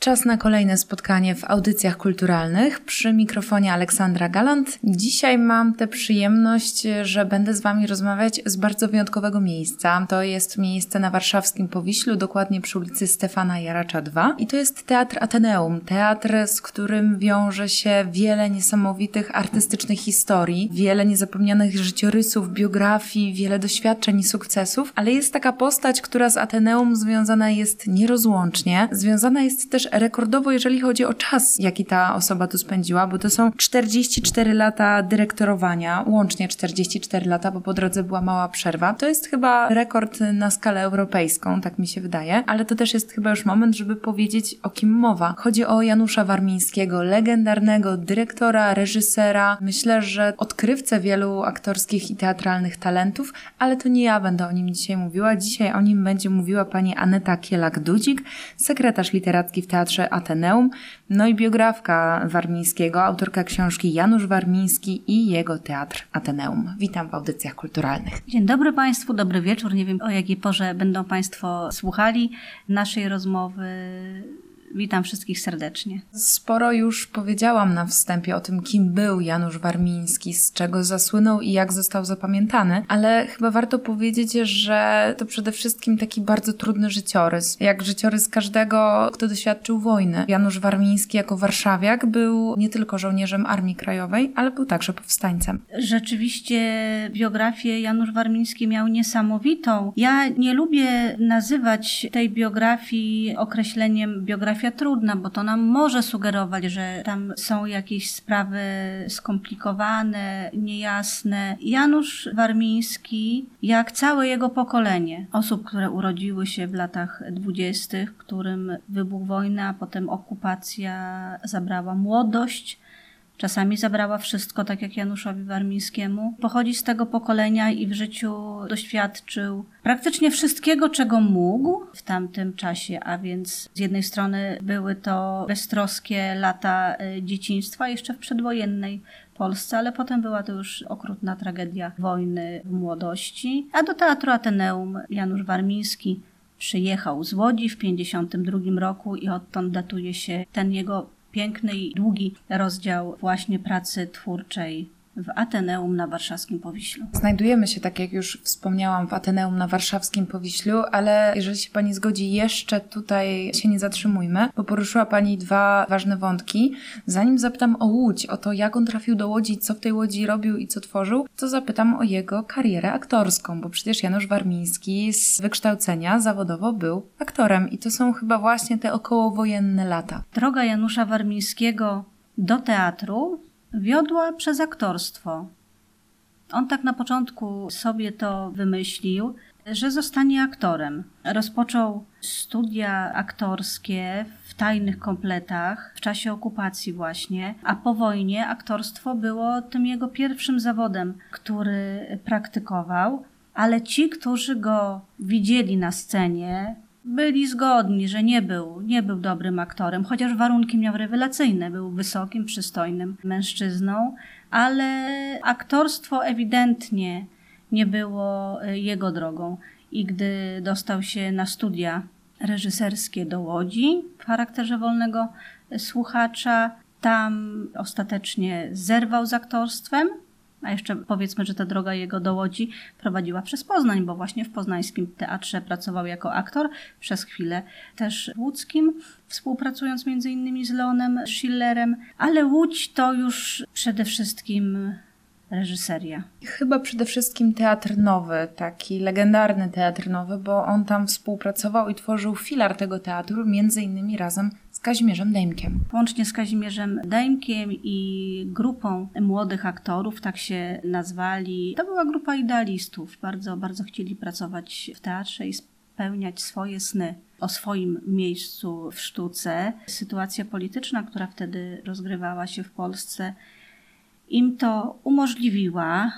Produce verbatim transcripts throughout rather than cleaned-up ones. Czas na kolejne spotkanie w audycjach kulturalnych. Przy mikrofonie Aleksandra Galant. Dzisiaj mam tę przyjemność, że będę z Wami rozmawiać z bardzo wyjątkowego miejsca. To jest miejsce na warszawskim Powiślu, dokładnie przy ulicy Stefana Jaracza drugiego. I to jest Teatr Ateneum. Teatr, z którym wiąże się wiele niesamowitych artystycznych historii, wiele niezapomnianych życiorysów, biografii, wiele doświadczeń i sukcesów. Ale jest taka postać, która z Ateneum związana jest nierozłącznie. Związana jest też rekordowo, jeżeli chodzi o czas, jaki ta osoba tu spędziła, bo to są czterdzieści cztery lata dyrektorowania, łącznie czterdzieści cztery lata, bo po drodze była mała przerwa. To jest chyba rekord na skalę europejską, tak mi się wydaje, ale to też jest chyba już moment, żeby powiedzieć, o kim mowa. Chodzi o Janusza Warmińskiego, legendarnego dyrektora, reżysera, myślę, że odkrywcę wielu aktorskich i teatralnych talentów, ale to nie ja będę o nim dzisiaj mówiła. Dzisiaj o nim będzie mówiła pani Aneta Kielak-Dudzik, sekretarz literacki w Teatrze Ateneum, no i biografka Warmińskiego, autorka książki Janusz Warmiński i jego Teatr Ateneum. Witam w audycjach kulturalnych. Dzień dobry Państwu, dobry wieczór. Nie wiem, o jakiej porze będą Państwo słuchali naszej rozmowy. Witam wszystkich serdecznie. Sporo już powiedziałam na wstępie o tym, kim był Janusz Warmiński, z czego zasłynął i jak został zapamiętany, ale chyba warto powiedzieć, że to przede wszystkim taki bardzo trudny życiorys, jak życiorys każdego, kto doświadczył wojny. Janusz Warmiński jako warszawiak był nie tylko żołnierzem Armii Krajowej, ale był także powstańcem. Rzeczywiście biografię Janusz Warmiński miał niesamowitą. Ja nie lubię nazywać tej biografii określeniem biografii trudna, bo to nam może sugerować, że tam są jakieś sprawy skomplikowane, niejasne. Janusz Warmiński, jak całe jego pokolenie osób, które urodziły się w latach dwudziestych, którym wybuchł wojna, a potem okupacja zabrała młodość, czasami zabrała wszystko, tak jak Januszowi Warmińskiemu. Pochodzi z tego pokolenia i w życiu doświadczył praktycznie wszystkiego, czego mógł w tamtym czasie, a więc z jednej strony były to beztroskie lata dzieciństwa jeszcze w przedwojennej Polsce, ale potem była to już okrutna tragedia wojny w młodości. A do Teatru Ateneum Janusz Warmiński przyjechał z Łodzi w tysiąc dziewięćset pięćdziesiątym drugim roku i odtąd datuje się ten jego piękny i długi rozdział właśnie pracy twórczej w Ateneum na warszawskim Powiślu. Znajdujemy się, tak jak już wspomniałam, w Ateneum na warszawskim Powiślu, ale jeżeli się Pani zgodzi, jeszcze tutaj się nie zatrzymujmy, bo poruszyła Pani dwa ważne wątki. Zanim zapytam o Łódź, o to, jak on trafił do Łodzi, co w tej Łodzi robił i co tworzył, to zapytam o jego karierę aktorską, bo przecież Janusz Warmiński z wykształcenia zawodowo był aktorem i to są chyba właśnie te okołowojenne lata. Droga Janusza Warmińskiego do teatru wiodła przez aktorstwo. On tak na początku sobie to wymyślił, że zostanie aktorem. Rozpoczął studia aktorskie w tajnych kompletach w czasie okupacji właśnie, a po wojnie aktorstwo było tym jego pierwszym zawodem, który praktykował, ale ci, którzy go widzieli na scenie, byli zgodni, że nie był, nie był dobrym aktorem, chociaż warunki miał rewelacyjne, był wysokim, przystojnym mężczyzną, ale aktorstwo ewidentnie nie było jego drogą. I gdy dostał się na studia reżyserskie do Łodzi w charakterze wolnego słuchacza, tam ostatecznie zerwał z aktorstwem. A jeszcze powiedzmy, że ta droga jego do Łodzi prowadziła przez Poznań, bo właśnie w poznańskim teatrze pracował jako aktor, przez chwilę też w łódzkim, współpracując między innymi z Leonem Schillerem, ale Łódź to już przede wszystkim reżyseria. Chyba przede wszystkim teatr nowy, taki legendarny teatr nowy, bo on tam współpracował i tworzył filar tego teatru, między innymi razem z Kazimierzem Dejmkiem. Łącznie z Kazimierzem Dejmkiem i grupą młodych aktorów, tak się nazwali. To była grupa idealistów. Bardzo, bardzo chcieli pracować w teatrze i spełniać swoje sny o swoim miejscu w sztuce. Sytuacja polityczna, która wtedy rozgrywała się w Polsce, im to umożliwiła.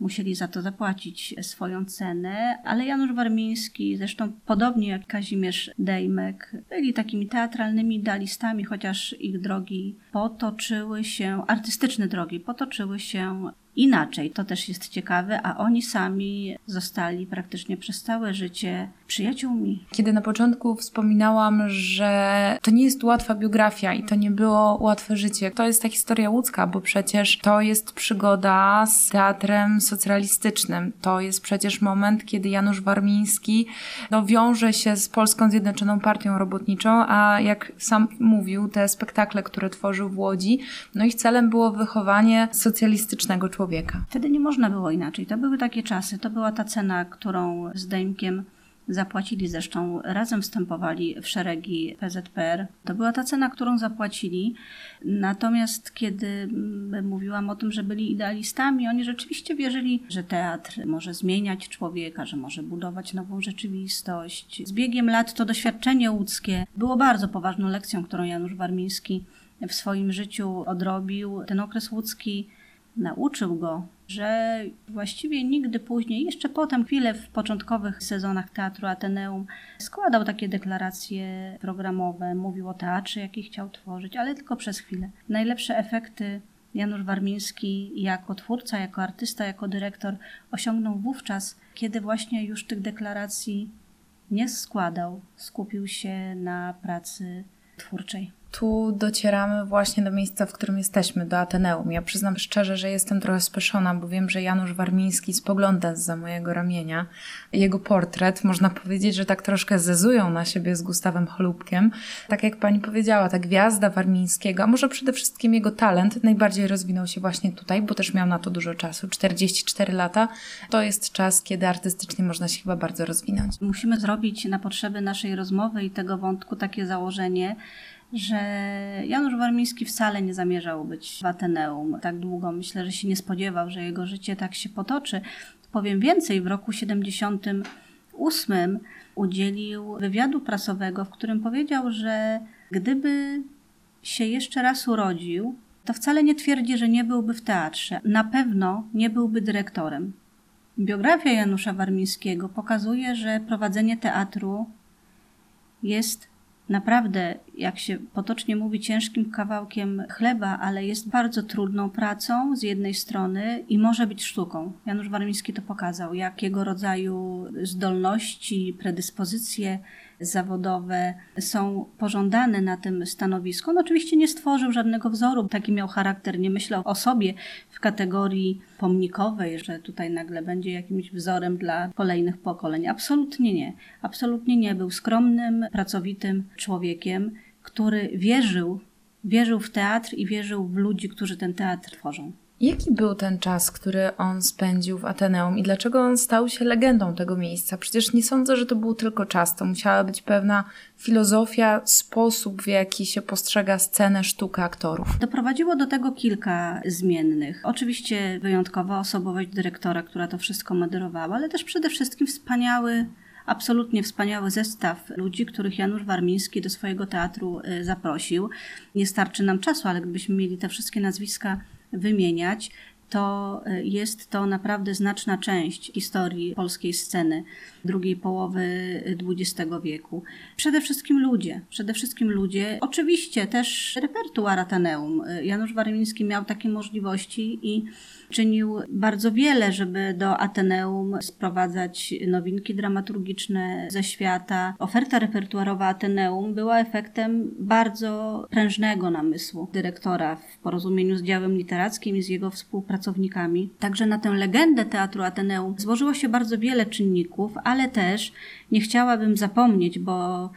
Musieli za to zapłacić swoją cenę, ale Janusz Warmiński, zresztą podobnie jak Kazimierz Dejmek, byli takimi teatralnymi idealistami, chociaż ich drogi potoczyły się, artystyczne drogi potoczyły się inaczej. To też jest ciekawe, a oni sami zostali praktycznie przez całe życie przyjaciółmi. Kiedy na początku wspominałam, że to nie jest łatwa biografia i to nie było łatwe życie, to jest ta historia łódzka, bo przecież to jest przygoda z teatrem socjalistycznym. To jest przecież moment, kiedy Janusz Warmiński no, wiąże się z Polską Zjednoczoną Partią Robotniczą, a jak sam mówił, te spektakle, które tworzył w Łodzi, no ich celem było wychowanie socjalistycznego człowieka. Wtedy nie można było inaczej. To były takie czasy. To była ta cena, którą z Dejmkiem zapłacili, zresztą razem wstępowali w szeregi P Z P R. To była ta cena, którą zapłacili. Natomiast kiedy mówiłam o tym, że byli idealistami, oni rzeczywiście wierzyli, że teatr może zmieniać człowieka, że może budować nową rzeczywistość. Z biegiem lat to doświadczenie łódzkie było bardzo poważną lekcją, którą Janusz Warmiński w swoim życiu odrobił. Ten okres łódzki nauczył go, że właściwie nigdy później, jeszcze potem chwilę w początkowych sezonach Teatru Ateneum składał takie deklaracje programowe, mówił o teatrze, jaki chciał tworzyć, ale tylko przez chwilę. Najlepsze efekty Janusz Warmiński jako twórca, jako artysta, jako dyrektor osiągnął wówczas, kiedy właśnie już tych deklaracji nie składał, skupił się na pracy twórczej. Tu docieramy właśnie do miejsca, w którym jesteśmy, do Ateneum. Ja przyznam szczerze, że jestem trochę speszona, bo wiem, że Janusz Warmiński spogląda zza mojego ramienia. Jego portret, można powiedzieć, że tak troszkę zezują na siebie z Gustawem Holubkiem. Tak jak pani powiedziała, ta gwiazda Warmińskiego, a może przede wszystkim jego talent, najbardziej rozwinął się właśnie tutaj, bo też miał na to dużo czasu. czterdzieści cztery lata to jest czas, kiedy artystycznie można się chyba bardzo rozwinąć. Musimy zrobić na potrzeby naszej rozmowy i tego wątku takie założenie, że Janusz Warmiński wcale nie zamierzał być w Ateneum tak długo. Myślę, że się nie spodziewał, że jego życie tak się potoczy. Powiem więcej, w roku siedemdziesiątym ósmym udzielił wywiadu prasowego, w którym powiedział, że gdyby się jeszcze raz urodził, to wcale nie twierdzi, że nie byłby w teatrze. Na pewno nie byłby dyrektorem. Biografia Janusza Warmińskiego pokazuje, że prowadzenie teatru jest naprawdę, jak się potocznie mówi, ciężkim kawałkiem chleba, ale jest bardzo trudną pracą z jednej strony i może być sztuką. Janusz Warmiński to pokazał, jakiego rodzaju zdolności, predyspozycje zawodowe są pożądane na tym stanowisku. On oczywiście nie stworzył żadnego wzoru, taki miał charakter, nie myślał o sobie w kategorii pomnikowej, że tutaj nagle będzie jakimś wzorem dla kolejnych pokoleń. Absolutnie nie. Absolutnie nie. Był skromnym, pracowitym człowiekiem, który wierzył, wierzył w teatr i wierzył w ludzi, którzy ten teatr tworzą. Jaki był ten czas, który on spędził w Ateneum i dlaczego on stał się legendą tego miejsca? Przecież nie sądzę, że to był tylko czas. To musiała być pewna filozofia, sposób, w jaki się postrzega scenę, sztukę aktorów. Doprowadziło do tego kilka zmiennych. Oczywiście wyjątkowa osobowość dyrektora, która to wszystko moderowała, ale też przede wszystkim wspaniały, absolutnie wspaniały zestaw ludzi, których Janusz Warmiński do swojego teatru zaprosił. Nie starczy nam czasu, ale gdybyśmy mieli te wszystkie nazwiska wymieniać, to jest to naprawdę znaczna część historii polskiej sceny drugiej połowy dwudziestego wieku. Przede wszystkim ludzie, przede wszystkim ludzie, oczywiście też repertuar Ateneum. Janusz Warmiński miał takie możliwości i czynił bardzo wiele, żeby do Ateneum sprowadzać nowinki dramaturgiczne ze świata. Oferta repertuarowa Ateneum była efektem bardzo prężnego namysłu dyrektora w porozumieniu z działem literackim i z jego współpracownikami. Także na tę legendę Teatru Ateneum złożyło się bardzo wiele czynników, ale też nie chciałabym zapomnieć, bo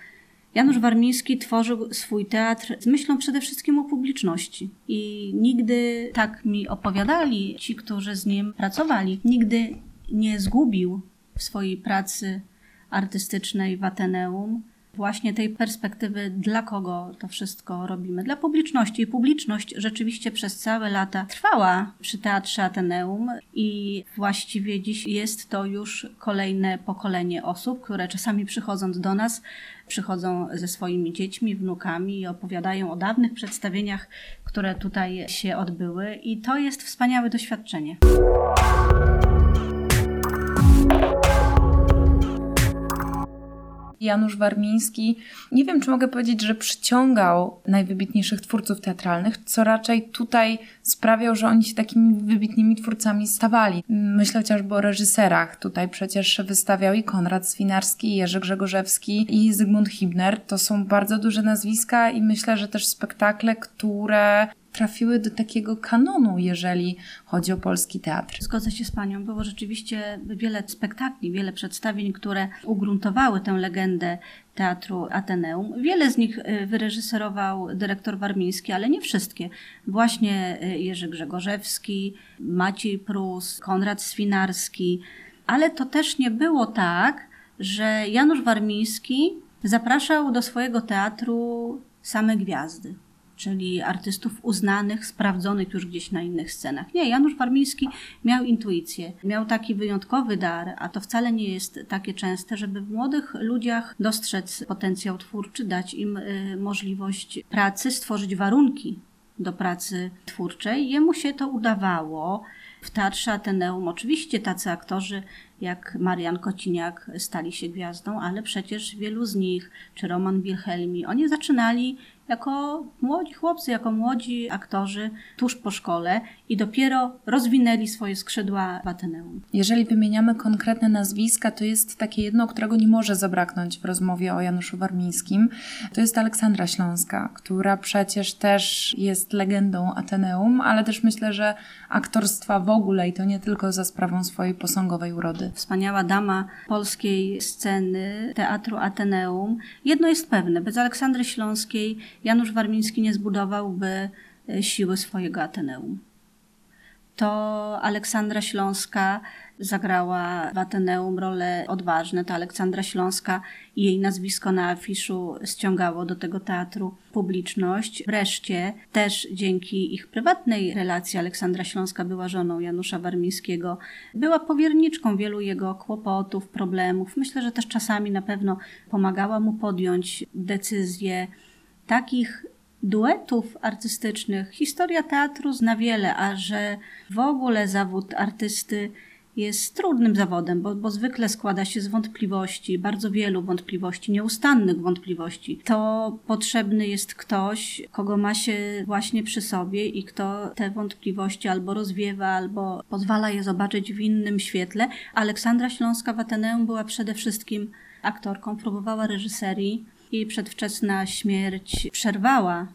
Janusz Warmiński tworzył swój teatr z myślą przede wszystkim o publiczności i nigdy, tak mi opowiadali ci, którzy z nim pracowali, nigdy nie zgubił w swojej pracy artystycznej w Ateneum właśnie tej perspektywy, dla kogo to wszystko robimy. Dla publiczności. I publiczność rzeczywiście przez całe lata trwała przy Teatrze Ateneum i właściwie dziś jest to już kolejne pokolenie osób, które czasami przychodząc do nas, przychodzą ze swoimi dziećmi, wnukami i opowiadają o dawnych przedstawieniach, które tutaj się odbyły. I to jest wspaniałe doświadczenie. Janusz Warmiński, nie wiem, czy mogę powiedzieć, że przyciągał najwybitniejszych twórców teatralnych, co raczej tutaj sprawiał, że oni się takimi wybitnymi twórcami stawali. Myślę chociażby o reżyserach. Tutaj przecież wystawiał i Konrad Świnarski, i Jerzy Grzegorzewski, i Zygmunt Hibner. To są bardzo duże nazwiska i myślę, że też spektakle, które trafiły do takiego kanonu, jeżeli chodzi o polski teatr. Zgodzę się z Panią. Było rzeczywiście wiele spektakli, wiele przedstawień, które ugruntowały tę legendę Teatru Ateneum. Wiele z nich wyreżyserował dyrektor Warmiński, ale nie wszystkie. Właśnie Jerzy Grzegorzewski, Maciej Prus, Konrad Świnarski. Ale to też nie było tak, że Janusz Warmiński zapraszał do swojego teatru same gwiazdy, czyli artystów uznanych, sprawdzonych już gdzieś na innych scenach. Nie, Janusz Warmiński miał intuicję, miał taki wyjątkowy dar, a to wcale nie jest takie częste, żeby w młodych ludziach dostrzec potencjał twórczy, dać im możliwość pracy, stworzyć warunki do pracy twórczej. Jemu się to udawało. W Teatrze Ateneum oczywiście tacy aktorzy jak Marian Kociniak stali się gwiazdą, ale przecież wielu z nich, czy Roman Wilhelmi, oni zaczynali jako młodzi chłopcy, jako młodzi aktorzy tuż po szkole i dopiero rozwinęli swoje skrzydła w Ateneum. Jeżeli wymieniamy konkretne nazwiska, to jest takie jedno, którego nie może zabraknąć w rozmowie o Januszu Warmińskim. To jest Aleksandra Śląska, która przecież też jest legendą Ateneum, ale też myślę, że aktorstwa w ogóle i to nie tylko za sprawą swojej posągowej urody. Wspaniała dama polskiej sceny Teatru Ateneum. Jedno jest pewne, bez Aleksandry Śląskiej Janusz Warmiński nie zbudowałby siły swojego Ateneum. To Aleksandra Śląska zagrała w Ateneum role odważne. To Aleksandra Śląska i jej nazwisko na afiszu ściągało do tego teatru publiczność. Wreszcie też dzięki ich prywatnej relacji Aleksandra Śląska była żoną Janusza Warmińskiego. Była powierniczką wielu jego kłopotów, problemów. Myślę, że też czasami na pewno pomagała mu podjąć decyzje. Takich duetów artystycznych historia teatru zna wiele, a że w ogóle zawód artysty jest trudnym zawodem, bo, bo zwykle składa się z wątpliwości, bardzo wielu wątpliwości, nieustannych wątpliwości. To potrzebny jest ktoś, kogo ma się właśnie przy sobie i kto te wątpliwości albo rozwiewa, albo pozwala je zobaczyć w innym świetle. Aleksandra Śląska w Ateneum była przede wszystkim aktorką, próbowała reżyserii. Jej przedwczesna śmierć przerwała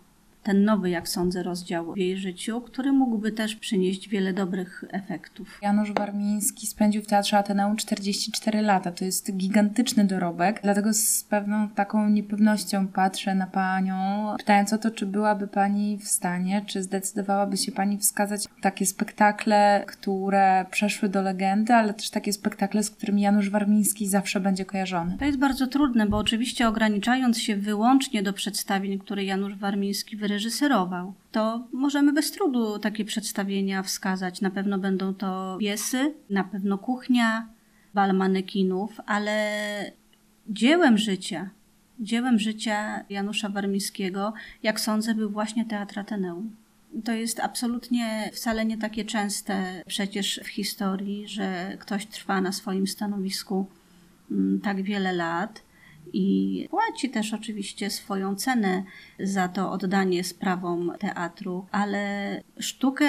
ten nowy, jak sądzę, rozdział w jej życiu, który mógłby też przynieść wiele dobrych efektów. Janusz Warmiński spędził w Teatrze Ateneum czterdzieści cztery lata. To jest gigantyczny dorobek, dlatego z pewną taką niepewnością patrzę na Panią, pytając o to, czy byłaby Pani w stanie, czy zdecydowałaby się Pani wskazać takie spektakle, które przeszły do legendy, ale też takie spektakle, z którymi Janusz Warmiński zawsze będzie kojarzony. To jest bardzo trudne, bo oczywiście ograniczając się wyłącznie do przedstawień, które Janusz Warmiński wyreżyserował, reżyserował, to możemy bez trudu takie przedstawienia wskazać. Na pewno będą to piesy, na pewno kuchnia, bal manekinów, ale dziełem życia, dziełem życia Janusza Warmińskiego, jak sądzę, był właśnie Teatr Ateneum. To jest absolutnie wcale nie takie częste przecież w historii, że ktoś trwa na swoim stanowisku tak wiele lat. I płaci też oczywiście swoją cenę za to oddanie sprawom teatru, ale sztukę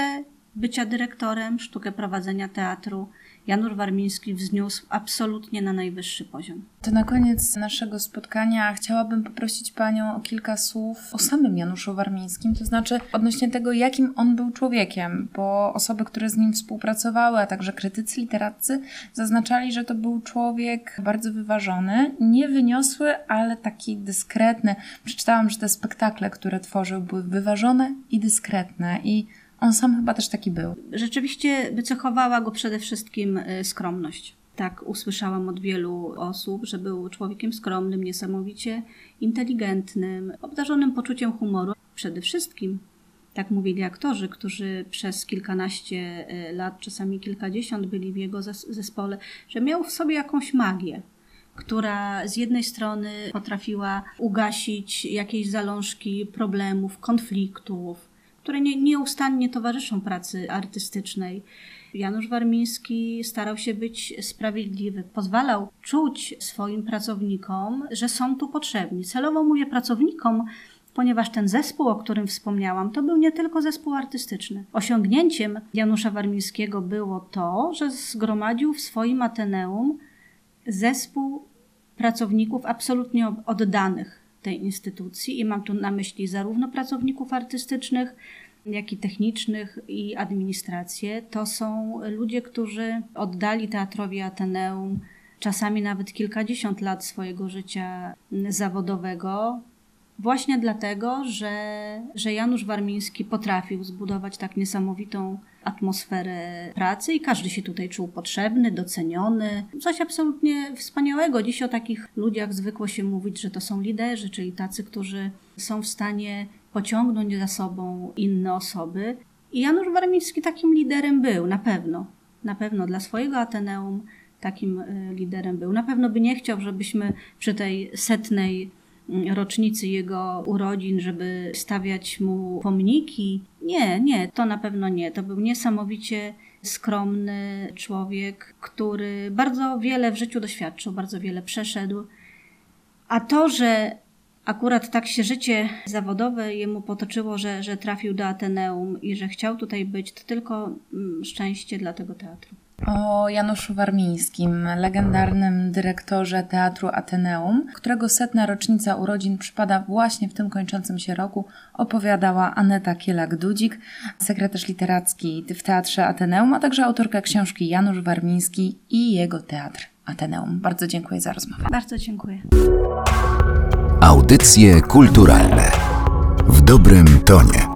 bycia dyrektorem, sztukę prowadzenia teatru Janusz Warmiński wzniósł absolutnie na najwyższy poziom. To na koniec naszego spotkania chciałabym poprosić Panią o kilka słów o samym Januszu Warmińskim, to znaczy odnośnie tego, jakim on był człowiekiem, bo osoby, które z nim współpracowały, a także krytycy literaccy zaznaczali, że to był człowiek bardzo wyważony, niewyniosły, ale taki dyskretny. Przeczytałam, że te spektakle, które tworzył, były wyważone i dyskretne i on sam chyba też taki był. Rzeczywiście wycechowała go przede wszystkim skromność. Tak usłyszałam od wielu osób, że był człowiekiem skromnym, niesamowicie inteligentnym, obdarzonym poczuciem humoru. Przede wszystkim, tak mówili aktorzy, którzy przez kilkanaście lat, czasami kilkadziesiąt byli w jego zespole, że miał w sobie jakąś magię, która z jednej strony potrafiła ugasić jakieś zalążki problemów, konfliktów, które nie, nieustannie towarzyszą pracy artystycznej. Janusz Warmiński starał się być sprawiedliwy. Pozwalał czuć swoim pracownikom, że są tu potrzebni. Celowo mówię pracownikom, ponieważ ten zespół, o którym wspomniałam, to był nie tylko zespół artystyczny. Osiągnięciem Janusza Warmińskiego było to, że zgromadził w swoim Ateneum zespół pracowników absolutnie oddanych tej instytucji i mam tu na myśli zarówno pracowników artystycznych, jak i technicznych i administrację. To są ludzie, którzy oddali teatrowi Ateneum czasami nawet kilkadziesiąt lat swojego życia zawodowego, właśnie dlatego, że, że Janusz Warmiński potrafił zbudować tak niesamowitą atmosferę pracy i każdy się tutaj czuł potrzebny, doceniony. Coś absolutnie wspaniałego. Dziś o takich ludziach zwykło się mówić, że to są liderzy, czyli tacy, którzy są w stanie pociągnąć za sobą inne osoby. I Janusz Warmiński takim liderem był, na pewno. Na pewno dla swojego Ateneum takim liderem był. Na pewno by nie chciał, żebyśmy przy tej setnej rocznicy jego urodzin, żeby stawiać mu pomniki. Nie, nie, to na pewno nie. To był niesamowicie skromny człowiek, który bardzo wiele w życiu doświadczył, bardzo wiele przeszedł. A to, że akurat tak się życie zawodowe jemu potoczyło, że, że trafił do Ateneum i że chciał tutaj być, to tylko szczęście dla tego teatru. O Januszu Warmińskim, legendarnym dyrektorze Teatru Ateneum, którego setna rocznica urodzin przypada właśnie w tym kończącym się roku, opowiadała Aneta Kielak-Dudzik, sekretarz literacki w Teatrze Ateneum, a także autorka książki Janusz Warmiński i jego Teatr Ateneum. Bardzo dziękuję za rozmowę. Bardzo dziękuję. Audycje kulturalne w dobrym tonie.